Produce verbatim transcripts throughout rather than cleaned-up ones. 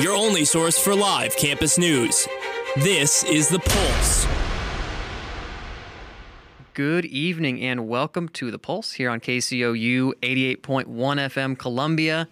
your only source for live campus news. This is The Pulse. Good evening and welcome to The Pulse here on K C O U eighty-eight point one F M Columbia.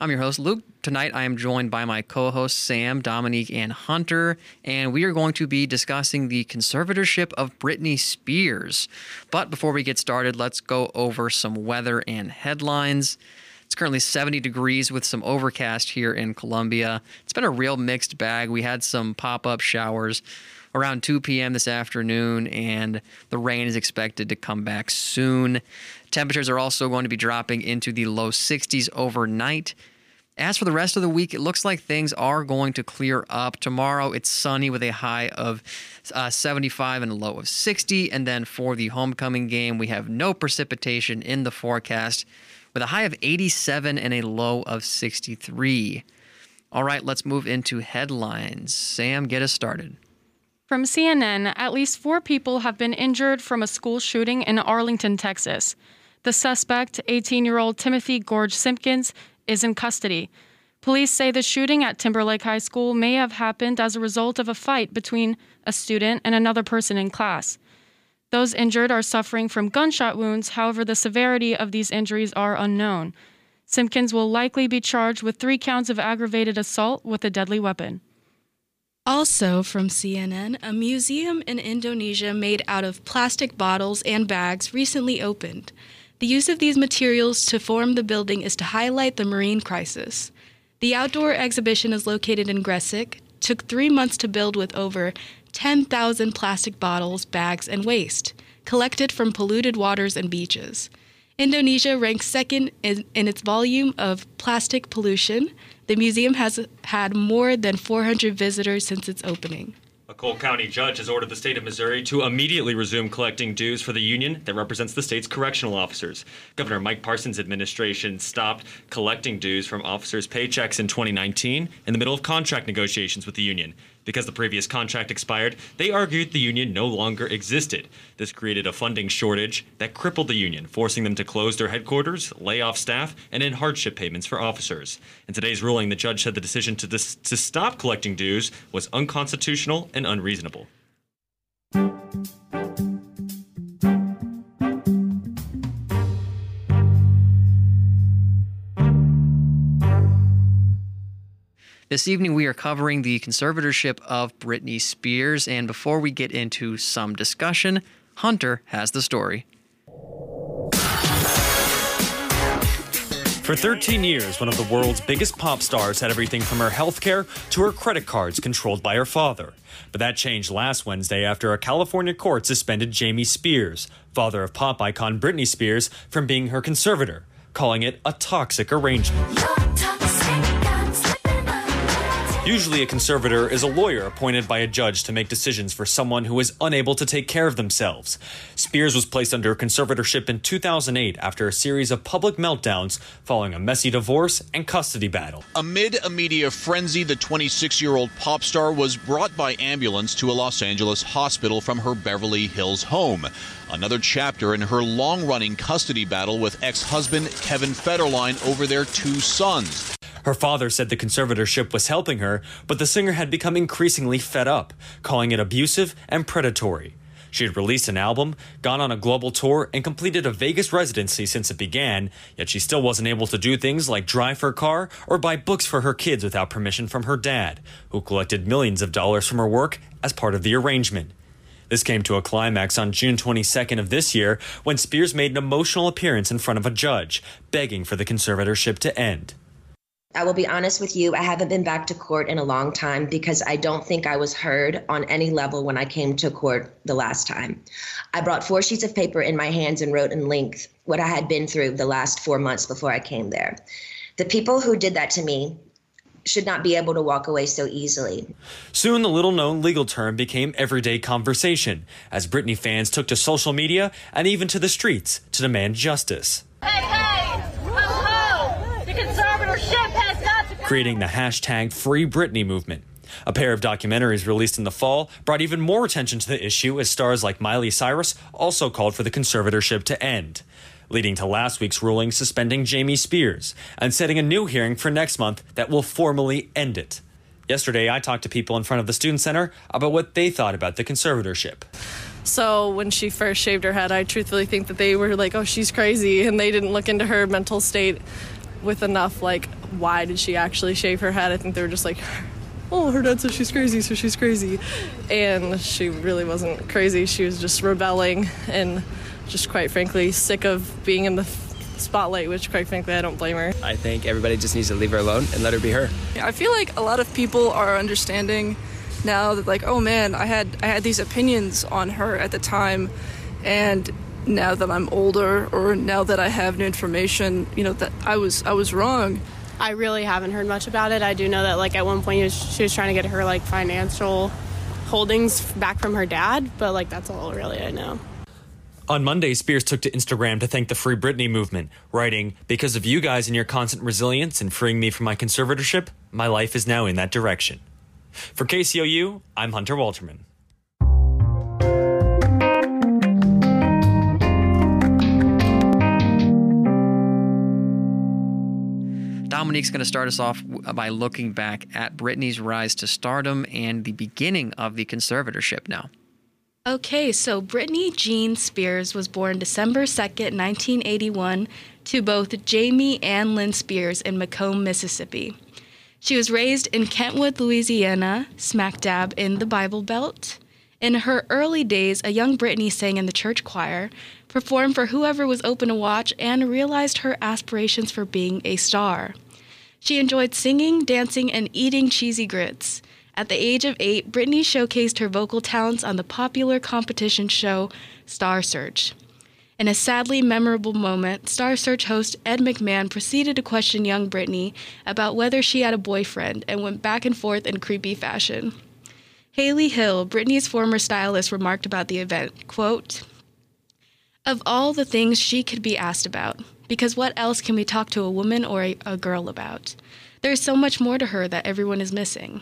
I'm your host, Luke. Tonight I am joined by my co-hosts, Sam, Dominique, and Hunter, and we are going to be discussing the conservatorship of Britney Spears. But before we get started, let's go over some weather and headlines. It's currently seventy degrees with some overcast here in Columbia. It's been a real mixed bag. We had some pop-up showers around two p.m. this afternoon, and the rain is expected to come back soon. Temperatures are also going to be dropping into the low sixties overnight. As for the rest of the week, it looks like things are going to clear up. Tomorrow, it's sunny with a high of uh, seventy-five and a low of sixty. And then for the homecoming game, we have no precipitation in the forecast with a high of eighty-seven and a low of sixty-three. All right, let's move into headlines. Sam, get us started. From C N N, at least four people have been injured from a school shooting in Arlington, Texas. The suspect, eighteen-year-old Timothy George Simpkins, is in custody. Police say the shooting at Timberlake High School may have happened as a result of a fight between a student and another person in class. Those injured are suffering from gunshot wounds, however, the severity of these injuries are unknown. Simpkins will likely be charged with three counts of aggravated assault with a deadly weapon. Also from C N N, a museum in Indonesia made out of plastic bottles and bags recently opened. The use of these materials to form the building is to highlight the marine crisis. The outdoor exhibition is located in Gresik, took three months to build with over ten thousand plastic bottles, bags, and waste collected from polluted waters and beaches. Indonesia ranks second in, in its volume of plastic pollution. The museum has had more than four hundred visitors since its opening. A Cole County judge has ordered the state of Missouri to immediately resume collecting dues for the union that represents the state's correctional officers. Governor Mike Parsons' administration stopped collecting dues from officers' paychecks in twenty nineteen in the middle of contract negotiations with the union. Because the previous contract expired, they argued the union no longer existed. This created a funding shortage that crippled the union, forcing them to close their headquarters, lay off staff, and end hardship payments for officers. In today's ruling, the judge said the decision to, dis- to stop collecting dues was unconstitutional and unreasonable. This evening, we are covering the conservatorship of Britney Spears, and before we get into some discussion, Hunter has the story. For thirteen years, one of the world's biggest pop stars had everything from her healthcare to her credit cards controlled by her father. But that changed last Wednesday after a California court suspended Jamie Spears, father of pop icon Britney Spears, from being her conservator, calling it a toxic arrangement. Usually a conservator is a lawyer appointed by a judge to make decisions for someone who is unable to take care of themselves. Spears was placed under conservatorship in two thousand eight after a series of public meltdowns following a messy divorce and custody battle. Amid a media frenzy, the twenty-six-year-old pop star was brought by ambulance to a Los Angeles hospital from her Beverly Hills home. Another chapter in her long-running custody battle with ex-husband Kevin Federline over their two sons. Her father said the conservatorship was helping her, but the singer had become increasingly fed up, calling it abusive and predatory. She had released an album, gone on a global tour, and completed a Vegas residency since it began, yet she still wasn't able to do things like drive her car or buy books for her kids without permission from her dad, who collected millions of dollars from her work as part of the arrangement. This came to a climax on June twenty-second of this year when Spears made an emotional appearance in front of a judge, begging for the conservatorship to end. I will be honest with you, I haven't been back to court in a long time because I don't think I was heard on any level when I came to court the last time. I brought four sheets of paper in my hands and wrote in length what I had been through the last four months before I came there. The people who did that to me should not be able to walk away so easily. Soon, the little-known legal term became everyday conversation, as Britney fans took to social media and even to the streets to demand justice. Hey, hey! Ho-ho! The conservatorship has got to go! Creating the hashtag Free Britney movement. A pair of documentaries released in the fall brought even more attention to the issue as stars like Miley Cyrus also called for the conservatorship to end. leading to last week's ruling suspending Jamie Spears and setting a new hearing for next month that will formally end it. Yesterday, I talked to people in front of the Student Center about what they thought about the conservatorship. So when she first shaved her head, I truthfully think that they were like, oh, she's crazy, and they didn't look into her mental state with enough, like, why did she actually shave her head? I think they were just like, oh, her dad says she's crazy, so she's crazy. And she really wasn't crazy. She was just rebelling and just, quite frankly, sick of being in the spotlight, which, quite frankly, I don't blame her. I think everybody just needs to leave her alone and let her be her. I feel like a lot of people are understanding now that, like, oh man, I had I had these opinions on her at the time, and now that I'm older, or now that I have new information, you know, that I was I was wrong. I really haven't heard much about it. I do know that, like, at one point she was trying to get her, like, financial holdings back from her dad, but, like, that's all really I know. On Monday, Spears took to Instagram to thank the Free Britney movement, writing, "Because of you guys and your constant resilience in freeing me from my conservatorship, my life is now in that direction." For K C O U, I'm Hunter Walterman. Dominique's going to start us off by looking back at Britney's rise to stardom and the beginning of the conservatorship now. Okay, so Britney Jean Spears was born December second, nineteen eighty-one, to both Jamie and Lynn Spears in Macomb, Mississippi. She was raised in Kentwood, Louisiana, smack dab in the Bible Belt. In her early days, a young Britney sang in the church choir, performed for whoever was open to watch, and realized her aspirations for being a star. She enjoyed singing, dancing, and eating cheesy grits. At the age of eight, Britney showcased her vocal talents on the popular competition show Star Search. In a sadly memorable moment, Star Search host Ed McMahon proceeded to question young Britney about whether she had a boyfriend and went back and forth in creepy fashion. Haley Hill, Britney's former stylist, remarked about the event, quote, "Of all the things she could be asked about, because what else can we talk to a woman or a, a girl about? There's so much more to her that everyone is missing."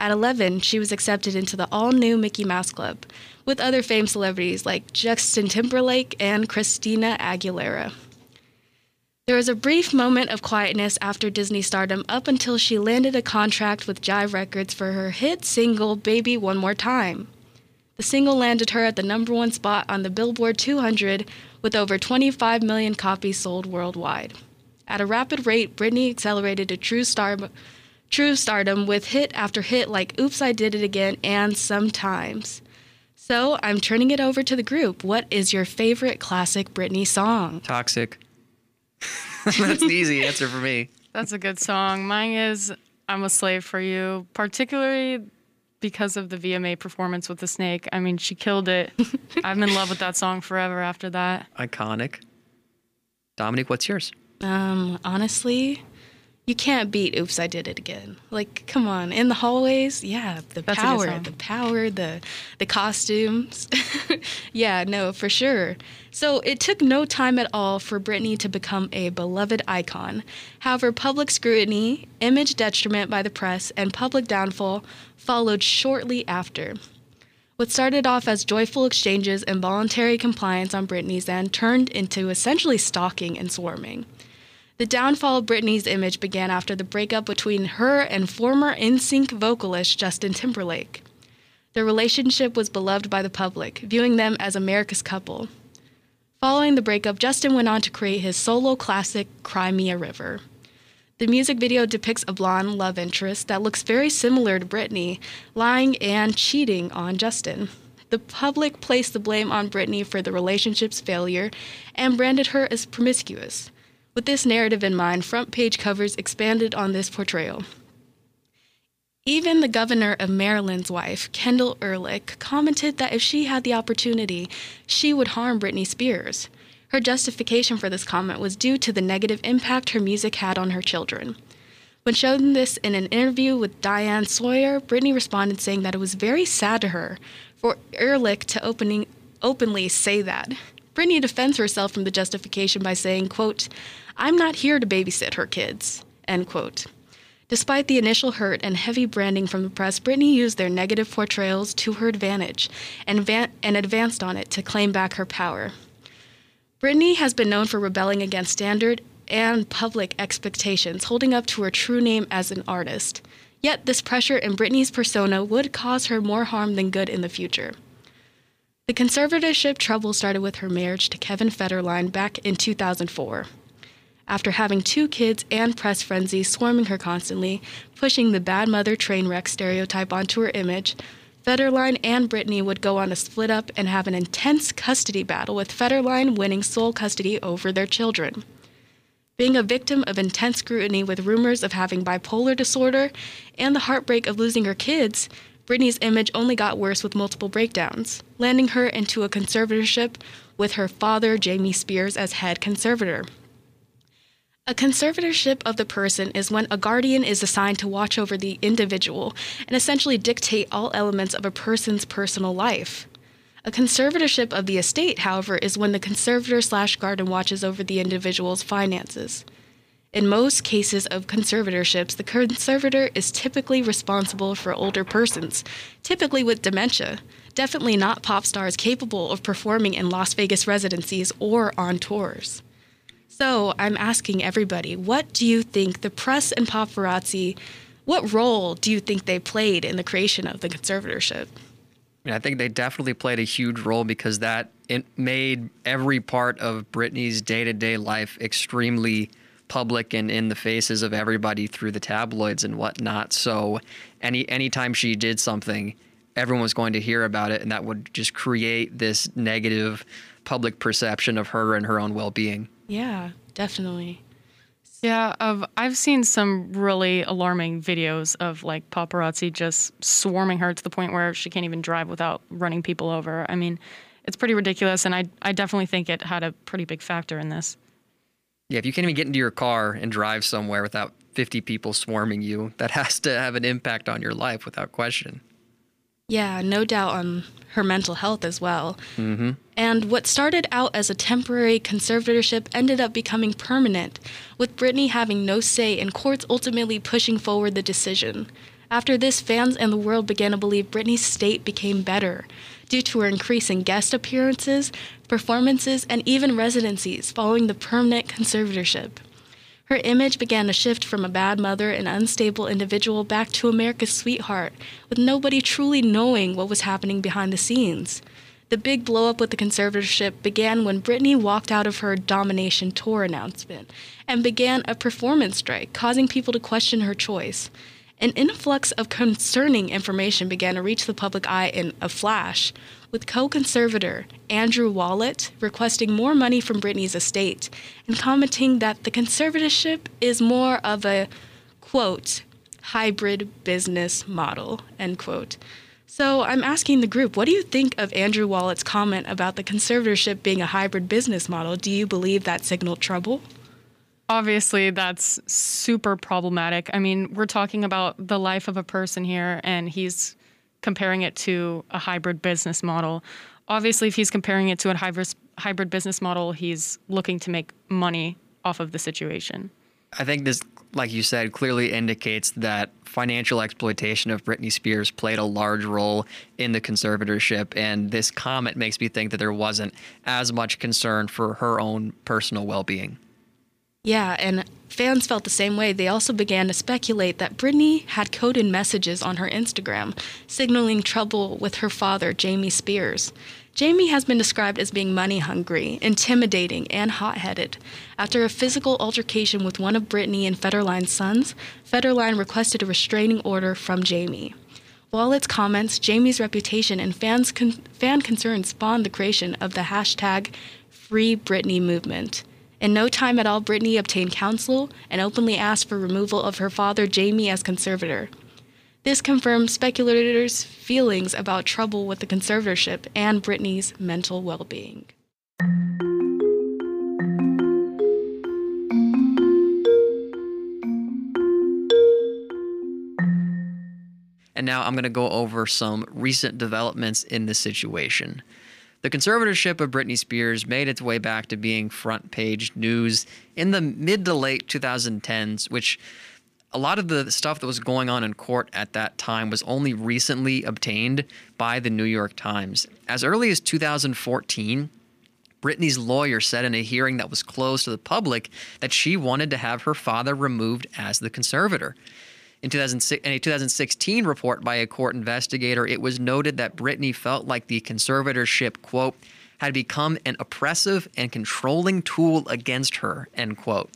At eleven, she was accepted into the all-new Mickey Mouse Club with other famed celebrities like Justin Timberlake and Christina Aguilera. There was a brief moment of quietness after Disney stardom up until she landed a contract with Jive Records for her hit single, Baby One More Time. The single landed her at the number one spot on the Billboard two hundred with over twenty-five million copies sold worldwide. At a rapid rate, Britney accelerated to true stardom. True stardom with hit after hit like Oops, I Did It Again and Sometimes. So I'm turning it over to the group. What is your favorite classic Britney song? Toxic. That's the easy answer for me. That's a good song. Mine is I'm a Slave for You, particularly because of the V M A performance with the snake. I mean, she killed it. I'm in love with that song forever after that. Iconic. Dominique, what's yours? Um, honestly... You can't beat Oops, I Did It Again. Like, come on. In the hallways, yeah, the That's power, the power, the the costumes. Yeah, no, for sure. So it took no time at all for Britney to become a beloved icon. However, public scrutiny, image detriment by the press, and public downfall followed shortly after. What started off as joyful exchanges and voluntary compliance on Britney's end turned into essentially stalking and swarming. The downfall of Britney's image began after the breakup between her and former N Sync vocalist Justin Timberlake. Their relationship was beloved by the public, viewing them as America's couple. Following the breakup, Justin went on to create his solo classic, Cry Me a River. The music video depicts a blonde love interest that looks very similar to Britney, lying and cheating on Justin. The public placed the blame on Britney for the relationship's failure and branded her as promiscuous. With this narrative in mind, front page covers expanded on this portrayal. Even the governor of Maryland's wife, Kendall Ehrlich, commented that if she had the opportunity, she would harm Britney Spears. Her justification for this comment was due to the negative impact her music had on her children. When shown this in an interview with Diane Sawyer, Britney responded saying that it was very sad to her for Ehrlich to opening, openly say that. Britney defends herself from the justification by saying, quote, "I'm not here to babysit her kids," end quote. Despite the initial hurt and heavy branding from the press, Britney used their negative portrayals to her advantage and, van- and advanced on it to claim back her power. Britney has been known for rebelling against standard and public expectations, holding up to her true name as an artist. Yet this pressure and Britney's persona would cause her more harm than good in the future. The conservatorship trouble started with her marriage to Kevin Federline back in two thousand four. After having two kids and press frenzies swarming her constantly, pushing the bad mother train wreck stereotype onto her image, Federline and Britney would go on a split up and have an intense custody battle, with Federline winning sole custody over their children. Being a victim of intense scrutiny with rumors of having bipolar disorder and the heartbreak of losing her kids, Britney's image only got worse with multiple breakdowns, landing her into a conservatorship with her father, Jamie Spears, as head conservator. A conservatorship of the person is when a guardian is assigned to watch over the individual and essentially dictate all elements of a person's personal life. A conservatorship of the estate, however, is when the conservator slash guardian watches over the individual's finances. In most cases of conservatorships, the conservator is typically responsible for older persons, typically with dementia, definitely not pop stars capable of performing in Las Vegas residencies or on tours. So I'm asking everybody, what do you think the press and paparazzi, what role do you think they played in the creation of the conservatorship? I mean, I think they definitely played a huge role, because that it made every part of Britney's day-to-day life extremely public and in the faces of everybody through the tabloids and whatnot. So any anytime she did something, everyone was going to hear about it, and that would just create this negative public perception of her and her own well-being. Yeah, definitely. Yeah, I've, I've seen some really alarming videos of, like, paparazzi just swarming her to the point where she can't even drive without running people over. I mean, it's pretty ridiculous, and I, I definitely think it had a pretty big factor in this. Yeah, if you can't even get into your car and drive somewhere without fifty people swarming you, that has to have an impact on your life without question. Yeah, no doubt on her mental health as well. Mm-hmm. And what started out as a temporary conservatorship ended up becoming permanent, with Britney having no say and courts ultimately pushing forward the decision. After this, fans and the world began to believe Britney's state became better due to her increasing guest appearances, performances, and even residencies following the permanent conservatorship. Her image began to shift from a bad mother and unstable individual back to America's sweetheart, with nobody truly knowing what was happening behind the scenes. The big blow-up with the conservatorship began when Britney walked out of her Domination Tour announcement and began a performance strike, causing people to question her choice. An influx of concerning information began to reach the public eye in a flash, with co-conservator Andrew Wallet requesting more money from Britney's estate and commenting that the conservatorship is more of a, quote, hybrid business model, end quote. So I'm asking the group, what do you think of Andrew Wallet's comment about the conservatorship being a hybrid business model? Do you believe that signaled trouble? Obviously, that's super problematic. I mean, we're talking about the life of a person here, and he's comparing it to a hybrid business model. Obviously, if he's comparing it to a hybrid hybrid business model, he's looking to make money off of the situation. I think this, like you said, clearly indicates that financial exploitation of Britney Spears played a large role in the conservatorship, and this comment makes me think that there wasn't as much concern for her own personal well-being. Yeah, and fans felt the same way. They also began to speculate that Britney had coded messages on her Instagram, signaling trouble with her father, Jamie Spears. Jamie has been described as being money-hungry, intimidating, and hot-headed. After a physical altercation with one of Britney and Federline's sons, Federline requested a restraining order from Jamie. Wallet's comments, Jamie's reputation, and fans con- fan concerns spawned the creation of the hashtag Free Britney movement. In no time at all, Britney obtained counsel and openly asked for removal of her father, Jamie, as conservator. This confirmed speculators' feelings about trouble with the conservatorship and Britney's mental well-being. And now I'm going to go over some recent developments in this situation. The conservatorship of Britney Spears made its way back to being front-page news in the mid to late twenty tens, which a lot of the stuff that was going on in court at that time was only recently obtained by the New York Times. As early as two thousand fourteen, Britney's lawyer said in a hearing that was closed to the public that she wanted to have her father removed as the conservator. In a two thousand sixteen report by a court investigator, it was noted that Britney felt like the conservatorship, quote, had become an oppressive and controlling tool against her, end quote.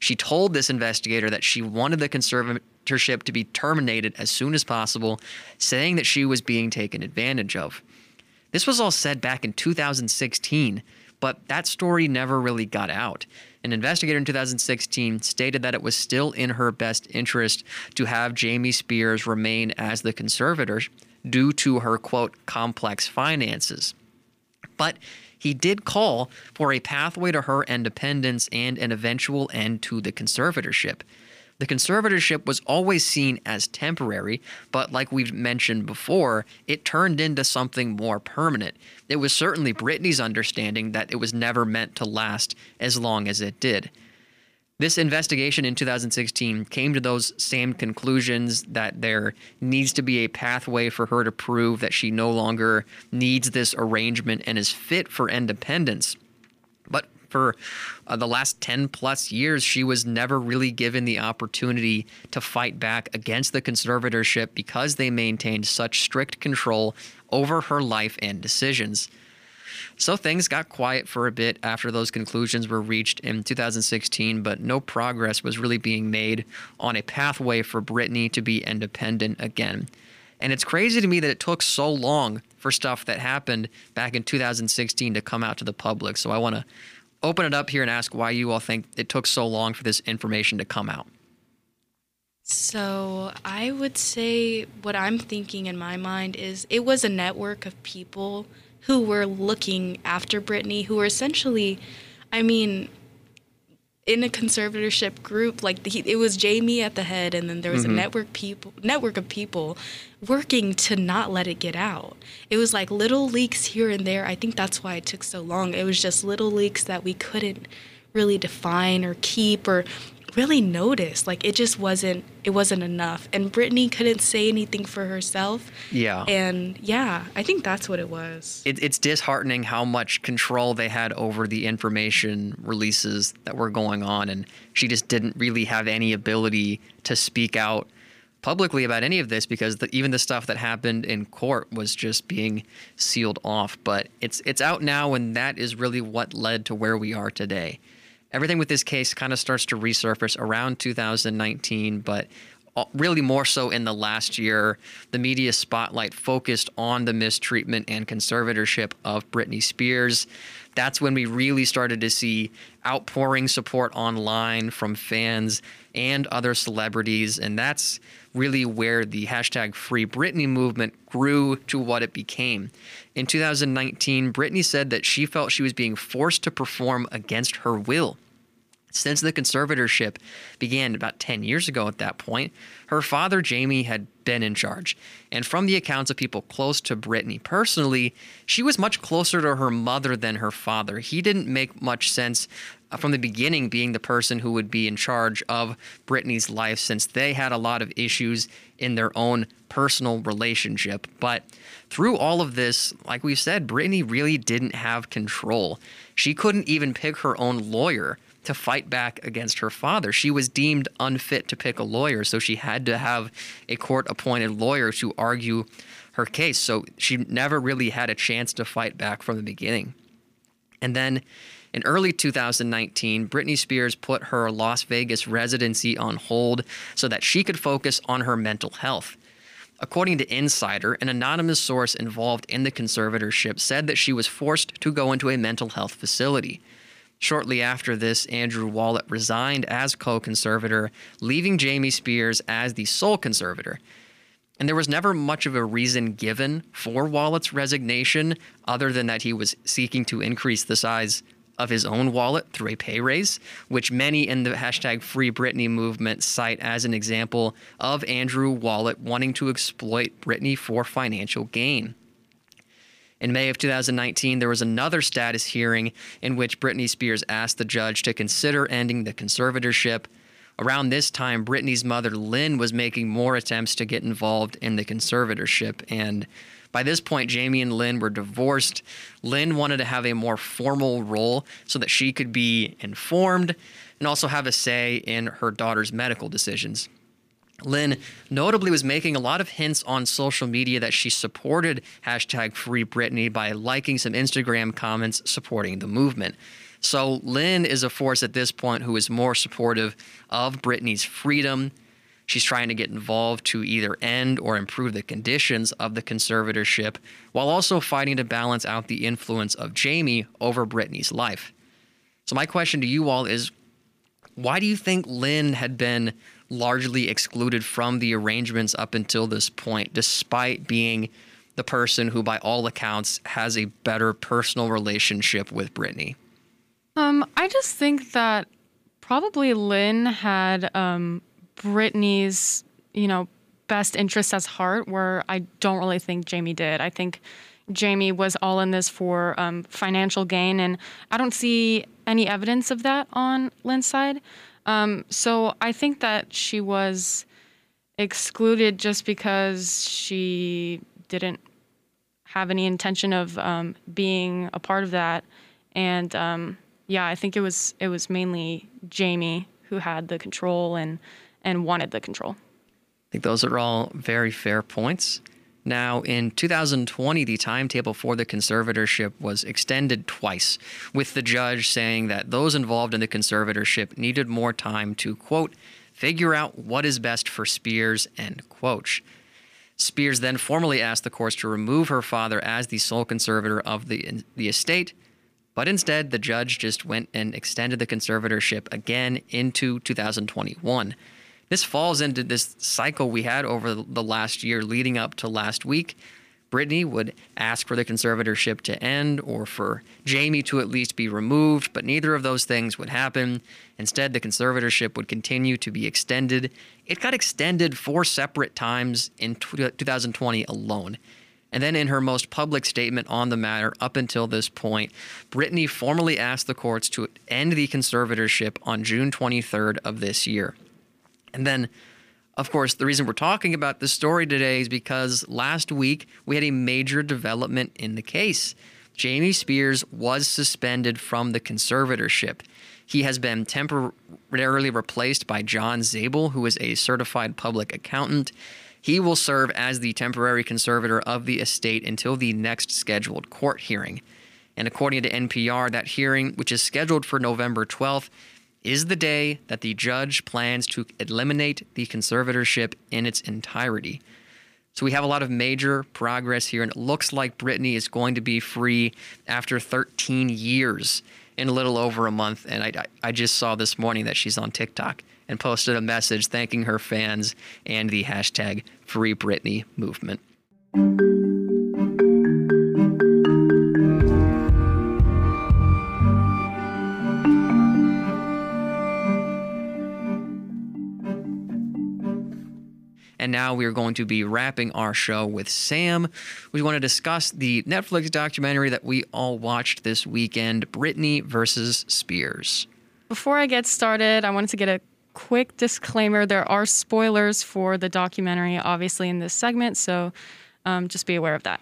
She told this investigator that she wanted the conservatorship to be terminated as soon as possible, saying that she was being taken advantage of. This was all said back in two thousand sixteen, but that story never really got out. An investigator in two thousand sixteen stated that it was still in her best interest to have Jamie Spears remain as the conservator due to her, quote, complex finances. But he did call for a pathway to her independence and an eventual end to the conservatorship. The conservatorship was always seen as temporary, but like we've mentioned before, it turned into something more permanent. It was certainly Britney's understanding that it was never meant to last as long as it did. This investigation in two thousand sixteen came to those same conclusions, that there needs to be a pathway for her to prove that she no longer needs this arrangement and is fit for independence. But for uh, the last ten plus years, she was never really given the opportunity to fight back against the conservatorship because they maintained such strict control over her life and decisions. So things got quiet for a bit after those conclusions were reached in two thousand sixteen, but no progress was really being made on a pathway for Britney to be independent again. And it's crazy to me that it took so long for stuff that happened back in two thousand sixteen to come out to the public. So I want to open it up here and ask why you all think it took so long for this information to come out. So I would say what I'm thinking in my mind is it was a network of people who were looking after Britney, who were essentially, I mean, in a conservatorship group, like the, it was Jamie at the head, and then there was mm-hmm. a network people, network of people working to not let it get out. It was like little leaks here and there. I think that's why it took so long. It was just little leaks that we couldn't really define or keep or really notice. Like it just wasn't, it wasn't enough. And Britney couldn't say anything for herself. Yeah. And yeah, I think that's what it was. It, it's disheartening how much control they had over the information releases that were going on. And she just didn't really have any ability to speak out publicly about any of this, because the, even the stuff that happened in court was just being sealed off. But it's it's out now, and that is really what led to where we are today. Everything with this case kind of starts to resurface around two thousand nineteen, but really more so in the last year. The media spotlight focused on the mistreatment and conservatorship of Britney Spears. That's when we really started to see outpouring support online from fans and other celebrities, and that's really where the hashtag Free Britney movement grew to what it became. In two thousand nineteen, Britney said that she felt she was being forced to perform against her will. Since the conservatorship began about ten years ago at that point, her father, Jamie, had been in charge. And from the accounts of people close to Britney personally, she was much closer to her mother than her father. He didn't make much sense from the beginning being the person who would be in charge of Britney's life, since they had a lot of issues in their own personal relationship. But through all of this, like we've said, Britney really didn't have control. She couldn't even pick her own lawyer to fight back against her father. She was deemed unfit to pick a lawyer, so she had to have a court-appointed lawyer to argue her case. So she never really had a chance to fight back from the beginning. And then in early two thousand nineteen, Britney Spears put her Las Vegas residency on hold so that she could focus on her mental health. According to Insider, an anonymous source involved in the conservatorship said that she was forced to go into a mental health facility. Shortly after this, Andrew Wallet resigned as co-conservator, leaving Jamie Spears as the sole conservator. And there was never much of a reason given for Wallet's resignation, other than that he was seeking to increase the size of his own wallet through a pay raise, which many in the hashtag Free Britney movement cite as an example of Andrew Wallet wanting to exploit Britney for financial gain. In May of two thousand nineteen, there was another status hearing in which Britney Spears asked the judge to consider ending the conservatorship. Around this time, Britney's mother, Lynn, was making more attempts to get involved in the conservatorship. And by this point, Jamie and Lynn were divorced. Lynn wanted to have a more formal role so that she could be informed and also have a say in her daughter's medical decisions. Lynn notably was making a lot of hints on social media that she supported hashtag Free Britney by liking some Instagram comments supporting the movement. So Lynn is a force at this point who is more supportive of Britney's freedom. She's trying to get involved to either end or improve the conditions of the conservatorship, while also fighting to balance out the influence of Jamie over Britney's life. So my question to you all is, why do you think Lynn had been largely excluded from the arrangements up until this point, despite being the person who, by all accounts, has a better personal relationship with Britney? Um, I just think that probably Lynn had um, Britney's, you know, best interests at heart, where I don't really think Jamie did. I think Jamie was all in this for um, financial gain, and I don't see any evidence of that on Lynn's side. Um, so I think that she was excluded just because she didn't have any intention of um, being a part of that. And um, yeah, I think it was it was mainly Jamie who had the control and, and wanted the control. I think those are all very fair points. Now, in two thousand twenty, the timetable for the conservatorship was extended twice, with the judge saying that those involved in the conservatorship needed more time to, quote, figure out what is best for Spears, end quote. Spears then formally asked the courts to remove her father as the sole conservator of the, the estate, but instead the judge just went and extended the conservatorship again into two thousand twenty-one. This falls into this cycle we had over the last year leading up to last week. Britney would ask for the conservatorship to end or for Jamie to at least be removed, but neither of those things would happen. Instead, the conservatorship would continue to be extended. It got extended four separate times in two thousand twenty alone. And then in her most public statement on the matter up until this point, Britney formally asked the courts to end the conservatorship on June twenty-third of this year. And then, of course, the reason we're talking about this story today is because last week we had a major development in the case. Jamie Spears was suspended from the conservatorship. He has been temporarily replaced by John Zabel, who is a certified public accountant. He will serve as the temporary conservator of the estate until the next scheduled court hearing. And according to N P R, that hearing, which is scheduled for November twelfth, is the day that the judge plans to eliminate the conservatorship in its entirety. So we have a lot of major progress here, and it looks like Britney is going to be free after thirteen years in a little over a month. And I, I just saw this morning that she's on TikTok and posted a message thanking her fans and the hashtag Free Britney movement. And now we are going to be wrapping our show with Sam. We want to discuss the Netflix documentary that we all watched this weekend, Britney versus. Spears. Before I get started, I wanted to get a quick disclaimer. There are spoilers for the documentary, obviously, in this segment, so um, just be aware of that.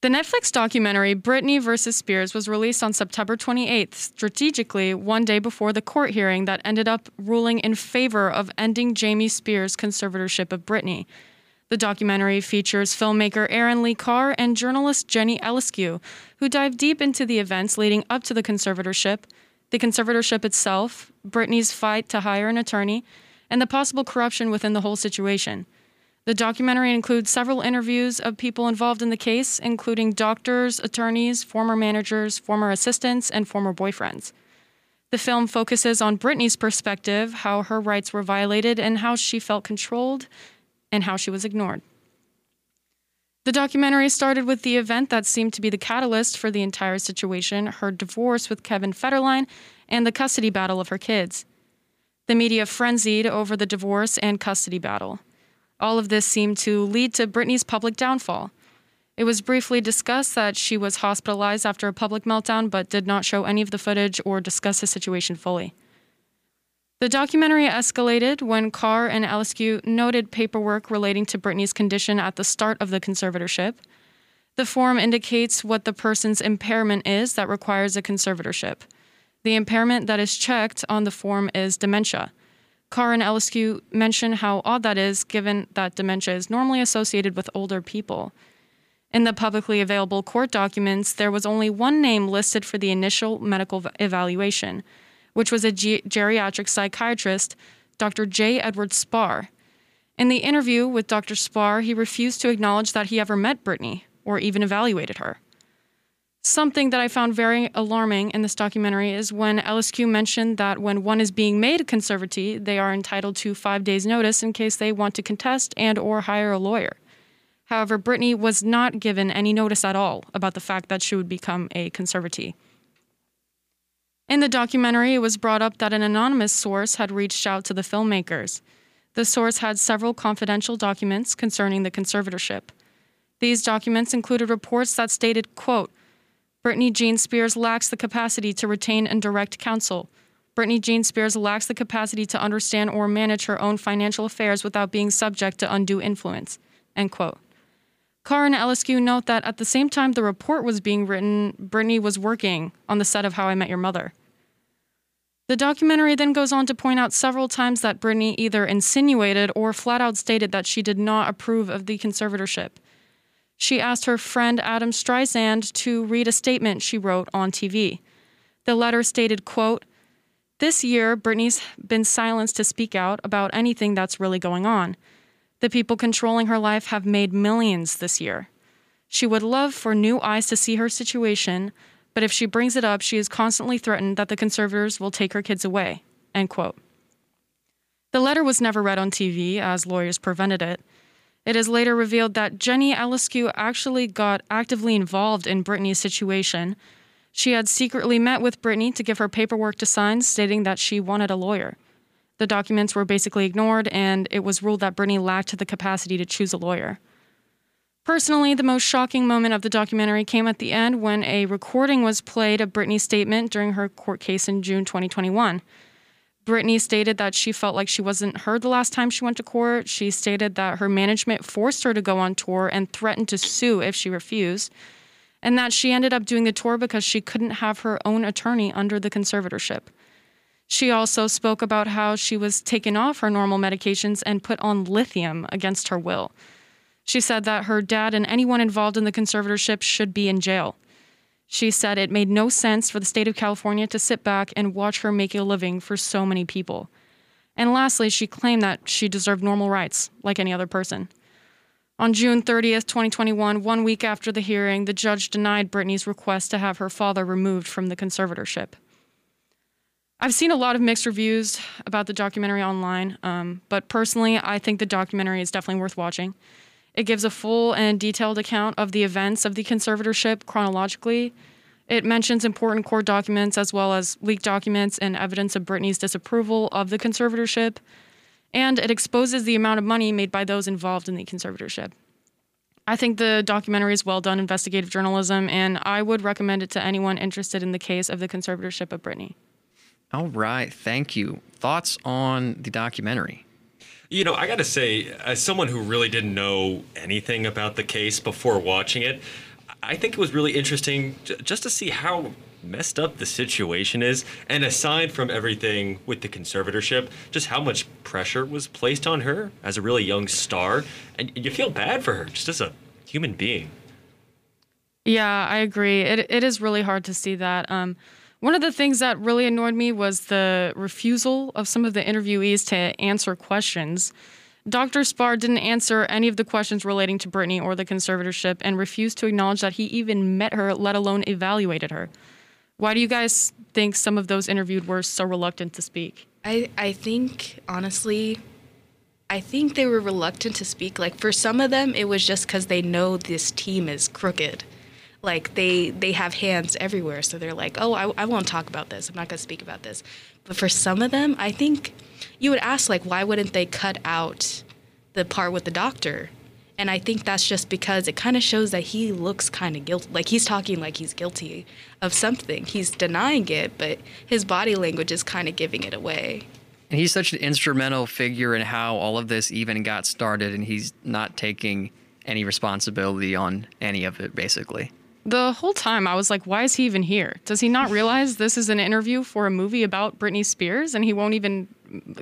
The Netflix documentary Britney versus. Spears was released on September twenty-eighth, strategically one day before the court hearing that ended up ruling in favor of ending Jamie Spears' conservatorship of Britney. The documentary features filmmaker Aaron Lee Carr and journalist Jenny Eliscu, who dive deep into the events leading up to the conservatorship, the conservatorship itself, Britney's fight to hire an attorney, and the possible corruption within the whole situation. The documentary includes several interviews of people involved in the case, including doctors, attorneys, former managers, former assistants, and former boyfriends. The film focuses on Britney's perspective, how her rights were violated, and how she felt controlled, and how she was ignored. The documentary started with the event that seemed to be the catalyst for the entire situation, her divorce with Kevin Federline, and the custody battle of her kids. The media frenzied over the divorce and custody battle. All of this seemed to lead to Britney's public downfall. It was briefly discussed that she was hospitalized after a public meltdown, but did not show any of the footage or discuss the situation fully. The documentary escalated when Carr and Eliscu noted paperwork relating to Britney's condition at the start of the conservatorship. The form indicates what the person's impairment is that requires a conservatorship. The impairment that is checked on the form is dementia. Carr and Eliscu mention how odd that is, given that dementia is normally associated with older people. In the publicly available court documents, there was only one name listed for the initial medical evaluation, which was a ge- geriatric psychiatrist, Doctor J. Edward Sparr. In the interview with Doctor Sparr, he refused to acknowledge that he ever met Britney or even evaluated her. Something that I found very alarming in this documentary is when Eliscu mentioned that when one is being made a conservatee, they are entitled to five days' notice in case they want to contest and or hire a lawyer. However, Britney was not given any notice at all about the fact that she would become a conservatee. In the documentary, it was brought up that an anonymous source had reached out to the filmmakers. The source had several confidential documents concerning the conservatorship. These documents included reports that stated, quote, Britney Jean Spears lacks the capacity to retain and direct counsel. Britney Jean Spears lacks the capacity to understand or manage her own financial affairs without being subject to undue influence, end quote. Carr and Eliscu note that at the same time the report was being written, Britney was working on the set of How I Met Your Mother. The documentary then goes on to point out several times that Britney either insinuated or flat out stated that she did not approve of the conservatorship. She asked her friend Adam Streisand to read a statement she wrote on T V. The letter stated, quote, This year, Britney's been silenced to speak out about anything that's really going on. The people controlling her life have made millions this year. She would love for new eyes to see her situation, but if she brings it up, she is constantly threatened that the conservators will take her kids away, end quote. The letter was never read on T V, as lawyers prevented it. It is later revealed that Jenny Eliscu actually got actively involved in Britney's situation. She had secretly met with Britney to give her paperwork to sign, stating that she wanted a lawyer. The documents were basically ignored, and it was ruled that Britney lacked the capacity to choose a lawyer. Personally, the most shocking moment of the documentary came at the end when a recording was played of Britney's statement during her court case in June twenty twenty-one. Britney stated that she felt like she wasn't heard the last time she went to court. She stated that her management forced her to go on tour and threatened to sue if she refused, and that she ended up doing the tour because she couldn't have her own attorney under the conservatorship. She also spoke about how she was taken off her normal medications and put on lithium against her will. She said that her dad and anyone involved in the conservatorship should be in jail. She said it made no sense for the state of California to sit back and watch her make a living for so many people. And lastly, she claimed that she deserved normal rights, like any other person. On June thirtieth, twenty twenty-one, one week after the hearing, the judge denied Britney's request to have her father removed from the conservatorship. I've seen a lot of mixed reviews about the documentary online, um, but personally, I think the documentary is definitely worth watching. It gives a full and detailed account of the events of the conservatorship chronologically. It mentions important court documents as well as leaked documents and evidence of Britney's disapproval of the conservatorship. And it exposes the amount of money made by those involved in the conservatorship. I think the documentary is well done investigative journalism, and I would recommend it to anyone interested in the case of the conservatorship of Britney. All right. Thank you. Thoughts on the documentary? You know, I got to say, as someone who really didn't know anything about the case before watching it, I think it was really interesting just to see how messed up the situation is. And aside from everything with the conservatorship, just how much pressure was placed on her as a really young star. And you feel bad for her just as a human being. Yeah, I agree. It It is really hard to see that. Um One of the things that really annoyed me was the refusal of some of the interviewees to answer questions. Doctor Sparr didn't answer any of the questions relating to Britney or the conservatorship and refused to acknowledge that he even met her, let alone evaluated her. Why do you guys think some of those interviewed were so reluctant to speak? I, I think, honestly, I think they were reluctant to speak. Like, for some of them, it was just because they know this team is crooked. Like, they, they have hands everywhere, so they're like, oh, I, I won't talk about this. I'm not going to speak about this. But for some of them, I think you would ask, like, why wouldn't they cut out the part with the doctor? And I think that's just because it kind of shows that he looks kind of guilty. Like, he's talking like he's guilty of something. He's denying it, but his body language is kind of giving it away. And he's such an instrumental figure in how all of this even got started, and he's not taking any responsibility on any of it, basically. The whole time I was like, why is he even here? Does he not realize this is an interview for a movie about Britney Spears, and he won't even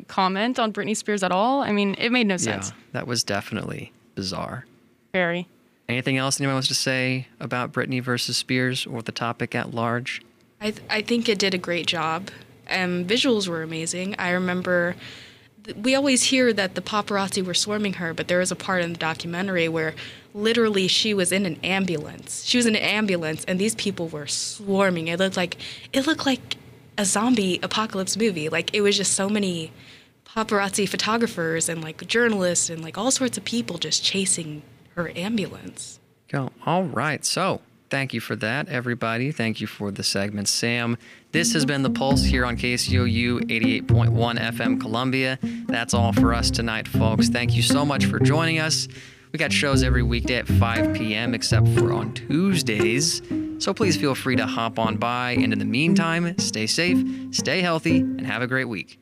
comment on Britney Spears at all? I mean, it made no sense. Yeah, that was definitely bizarre. Very. Anything else anyone wants to say about Britney versus Spears or the topic at large? I th- I think it did a great job. Um, visuals were amazing. I remember th- we always hear that the paparazzi were swarming her, but there was a part in the documentary where literally she was in an ambulance. She was in an ambulance, and these people were swarming. It looked like it looked like a zombie apocalypse movie. Like, it was just so many paparazzi photographers and like journalists and like all sorts of people just chasing her ambulance. Go. All right. So thank you for that, everybody. Thank you for the segment, Sam. This has been The Pulse here on K C O U eighty-eight point one F M Columbia. That's all for us tonight, folks. Thank you so much for joining us. We got shows every weekday at five p.m. except for on Tuesdays. So please feel free to hop on by. And in the meantime, stay safe, stay healthy, and have a great week.